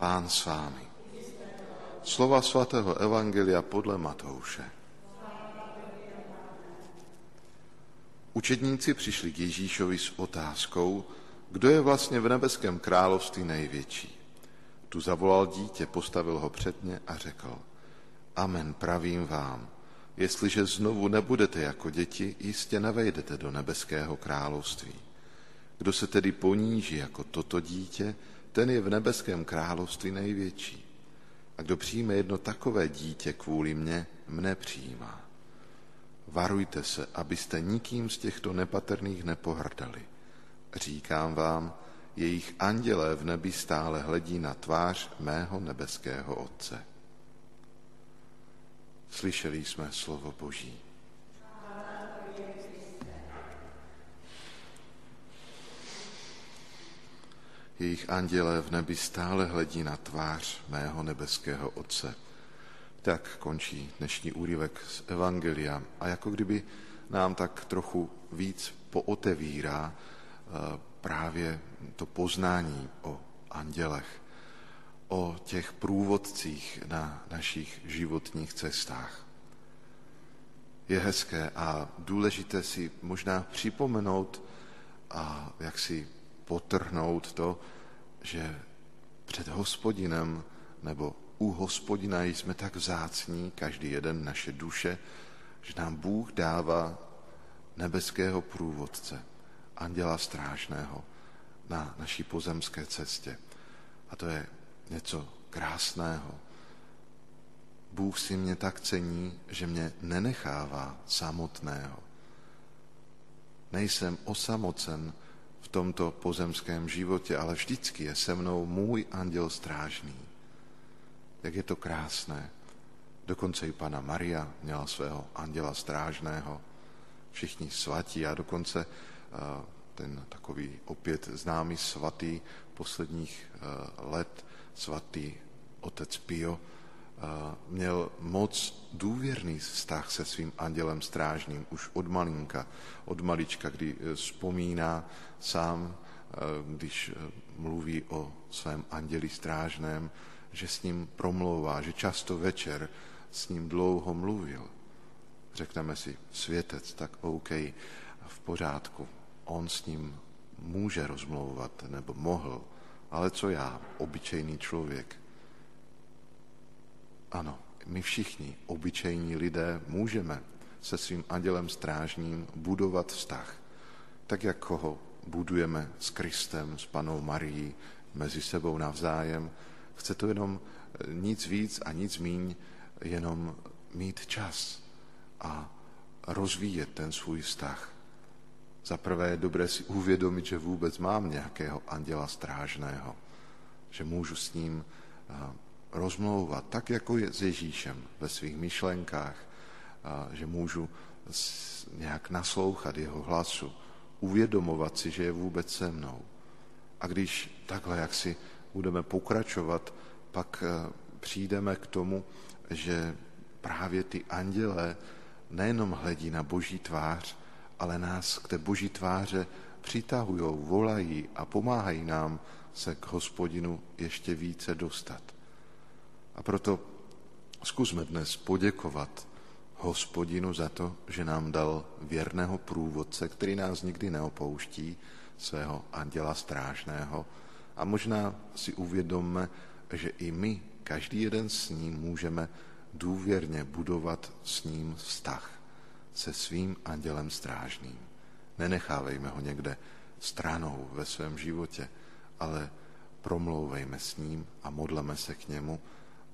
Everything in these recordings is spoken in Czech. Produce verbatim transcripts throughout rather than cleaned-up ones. Pán s vámi. Slova svätého Evangelia podle Matouše. Učedníci přišli k Ježíšovi s otázkou, kdo je vlastně v nebeském království největší. Tu zavolal dítě, postavil ho před ně a řekl: Amen, pravím vám, jestliže znovu nebudete jako děti, jistě nevejdete do nebeského království. Kdo se tedy poníží jako toto dítě, ten je v nebeském království největší. A kdo přijme jedno takové dítě kvůli mně, mne přijímá. Varujte se, abyste nikým z těchto nepatrných nepohrdali. Říkám vám, jejich andělé v nebi stále hledí na tvář mého nebeského Otce. Slyšeli jsme slovo Boží. Jejich andělé v nebi stále hledí na tvář mého nebeského Otce. Tak končí dnešní úryvek z Evangelia a jako kdyby nám tak trochu víc pootevírá právě to poznání o andělech, o těch průvodcích na našich životních cestách. Je hezké a důležité si možná připomenout a jak si potrhnout to, že před Hospodinem nebo u Hospodina jsme tak vzácní, každý jeden naše duše, že nám Bůh dává nebeského průvodce, anděla strážného na naší pozemské cestě. A to je něco krásného. Bůh si mě tak cení, že mě nenechává samotného. Nejsem osamocen v tomto pozemském životě, ale vždycky je se mnou můj anděl strážný. Jak je to krásné. Dokonce i Panna Maria měla svého anděla strážného. Všichni svatí a dokonce ten takový opět známý svatý posledních let, svatý otec Pio, měl moc důvěrný vztah se svým andělem strážným už od malinka, od malička, kdy vzpomíná sám, když mluví o svém anděli strážném, že s ním promlouvá, že často večer s ním dlouho mluvil. Řekneme si, světec, tak OK, v pořádku, on s ním může rozmlouvat, nebo mohl, ale co já, obyčejný člověk? Ano, my všichni, obyčejní lidé, můžeme se svým andělem strážním budovat vztah, tak jak ho budujeme s Kristem, s Pannou Marií, mezi sebou navzájem. Chce to jenom nic víc a nic míň, jenom mít čas a rozvíjet ten svůj vztah. Za prvé je dobré si uvědomit, že vůbec mám nějakého anděla strážného, že můžu s ním rozmlouvat, tak jako je s Ježíšem ve svých myšlenkách, že můžu nějak naslouchat jeho hlasu, uvědomovat si, že je vůbec se mnou. A když takhle, jak si budeme pokračovat, pak přijdeme k tomu, že právě ty andělé nejenom hledí na Boží tvář, ale nás k té Boží tváře přitahujou, volají a pomáhají nám se k Hospodinu ještě více dostat. A proto zkusme dnes poděkovat Hospodinu za to, že nám dal věrného průvodce, který nás nikdy neopouští, svého anděla strážného. A možná si uvědomme, že i my, každý jeden s ním, můžeme důvěrně budovat s ním vztah, se svým andělem strážným. Nenechávejme ho někde stranou ve svém životě, ale promlouvejme s ním a modleme se k němu,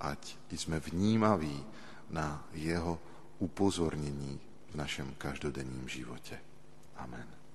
ať jsme vnímaví na jeho upozornění v našem každodenním životě. Amen.